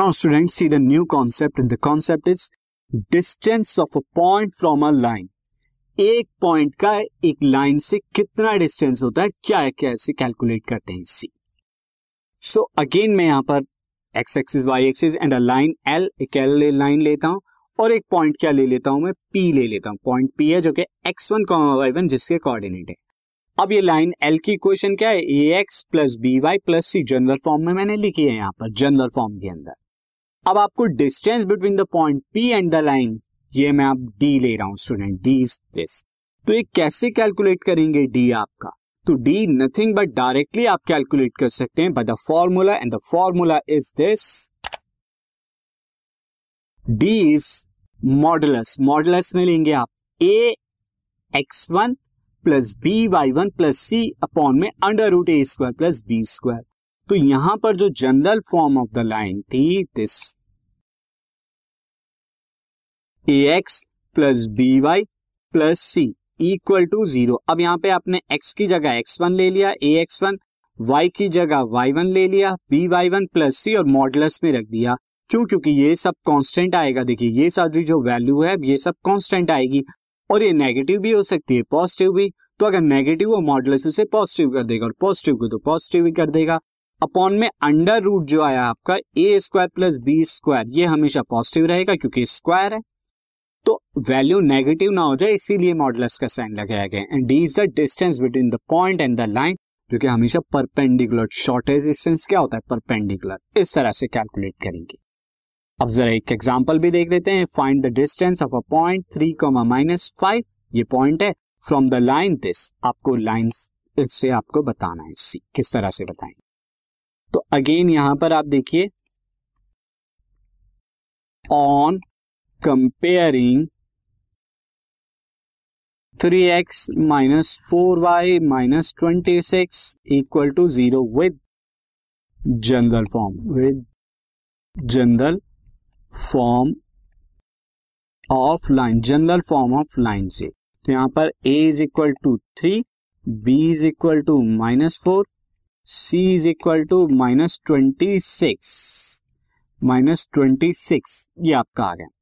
Now students, see the new concept, and the concept is distance of a point from a line. एक point का एक line से कितना distance होता है, क्या है, कैसे कैलकुलेट करते हैं सी. सो अगेन मैं यहाँ पर x axis, y axis and a line L, एक एल लाइन लेता हूँ और एक पॉइंट क्या ले लेता हूँ मैं, पी ले लेता हूँ. पॉइंट पी है जो कि x1, y1 जिसके कोऑर्डिनेट है. अब ये लाइन एल की इक्वेशन क्या है, ax plus by plus c, general form में मैंने लिखी है यहाँ पर, जनरल फॉर्म के अंदर. अब आपको distance between the point P and the line, ये मैं आप d ले रहा हूं स्टूडेंट, d इज दिस. तो ये कैसे कैलकुलेट करेंगे d आपका, तो d नथिंग बट डायरेक्टली आप कैलकुलेट कर सकते हैं by the formula, and the formula is this. d is modulus, modulus में लेंगे आप a x1 plus b y1 plus c upon में under root a square plus b square. तो यहां पर जो general form of the line थी this ax plus by plus c equal to 0. अब यहाँ पे आपने x की जगह x1 ले लिया ax1, y की जगह y1 ले लिया by1 प्लस c और मॉडुलस में रख दिया. क्यों, क्योंकि ये सब कांस्टेंट आएगा. देखिए ये सारी जो वैल्यू है ये सब कांस्टेंट आएगी और ये नेगेटिव भी हो सकती है, पॉजिटिव भी. तो अगर नेगेटिव हो मॉडुलस उसे पॉजिटिव कर देगा और पॉजिटिव को तो पॉजिटिव ही कर देगा. अपॉन में अंडर रूट जो आया आपका a square plus b square, ये हमेशा पॉजिटिव रहेगा क्योंकि स्क्वायर है. तो वैल्यू नेगेटिव ना हो जाए इसीलिए मॉडुलस का साइन लगाया गया. And d is the distance between the point and the line, जो कि हमेशा परपेंडिकुलर, शॉर्टेस्ट डिस्टेंस क्या होता है, परपेंडिकुलर. इस तरह से कैलकुलेट करेंगे. अब जरा एक एग्जांपल भी देख लेते हैं. Find the distance of a point 3, -5, ये पॉइंट है, फ्रॉम द लाइन दिस. आपको लाइन इससे आपको बताना है सी, किस तरह से बताएंगे. तो अगेन यहां पर आप देखिए, on comparing 3x minus 4y minus 26 equal to 0 with general form, general form of line से. तो यहाँ पर a is equal to 3, b is equal to minus 4, c is equal to minus 26, ये आपका आ गया.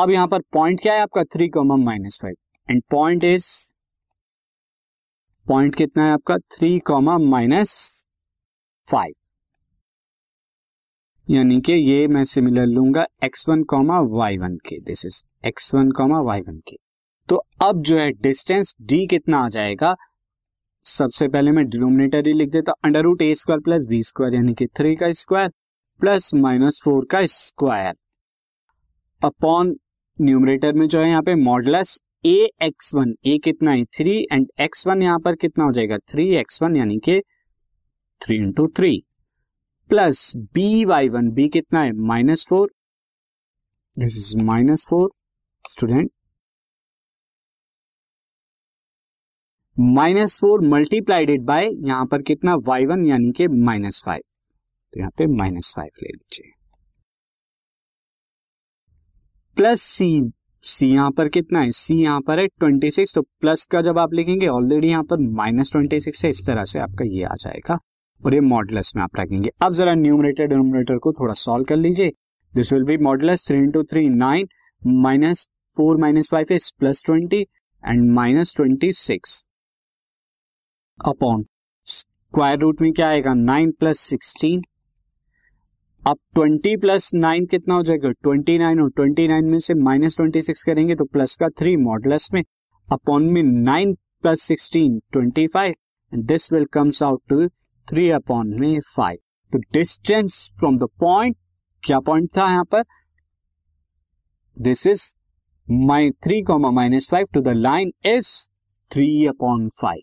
अब यहाँ पर पॉइंट क्या है आपका 3, -5 एंड पॉइंट इज, पॉइंट कितना है आपका 3, -5. यानी कि ये मैं सिमिलर लूंगा x1, y1 के, दिस इज x1, y1 के. तो अब जो है डिस्टेंस d कितना आ जाएगा, सबसे पहले मैं डिनोमिनेटर ही लिख देता, under root a square plus b square, यानी कि 3 का स्क्वायर प्लस -4 का स्क्वायर, अपॉन न्यूमरेटर में जो है यहाँ पे मॉडुलस ए x1, ए कितना है 3 एंड x1 यहाँ पर कितना हो जाएगा 3x1, यानी कि 3 into 3, प्लस by1, b कितना है -4, this is -4 student, -4 multiplied by यहाँ पर कितना y1, यानी कि -5. तो यहाँ पे -5 ले लीजिए, प्लस सी यहाँ पर कितना है, सी यहाँ पर है 26. तो प्लस का जब आप लिखेंगे ऑलरेडी यहाँ पर -26 है, इस तरह से आपका ये आ जाएगा और ये मॉडुलस में आप रखेंगे. अब जरा न्यूमरेटर डिनोमिनेटर को थोड़ा सॉल्व कर लीजिए. This will be modulus 3 into 3, 9 -4 -5 is +20 and -26 upon square root में क्या आएगा 9 + 16. अब 20 + 9 कितना हो जाएगा 29, और 29 में से -26 करेंगे तो प्लस का 3 मॉडुलस में, अपॉन में 9 + 16 25, and this will comes out to 3/5. तो डिस्टेंस फ्रॉम द पॉइंट, क्या पॉइंट था यहाँ पर, this is -3, -5 to the line is 3/5.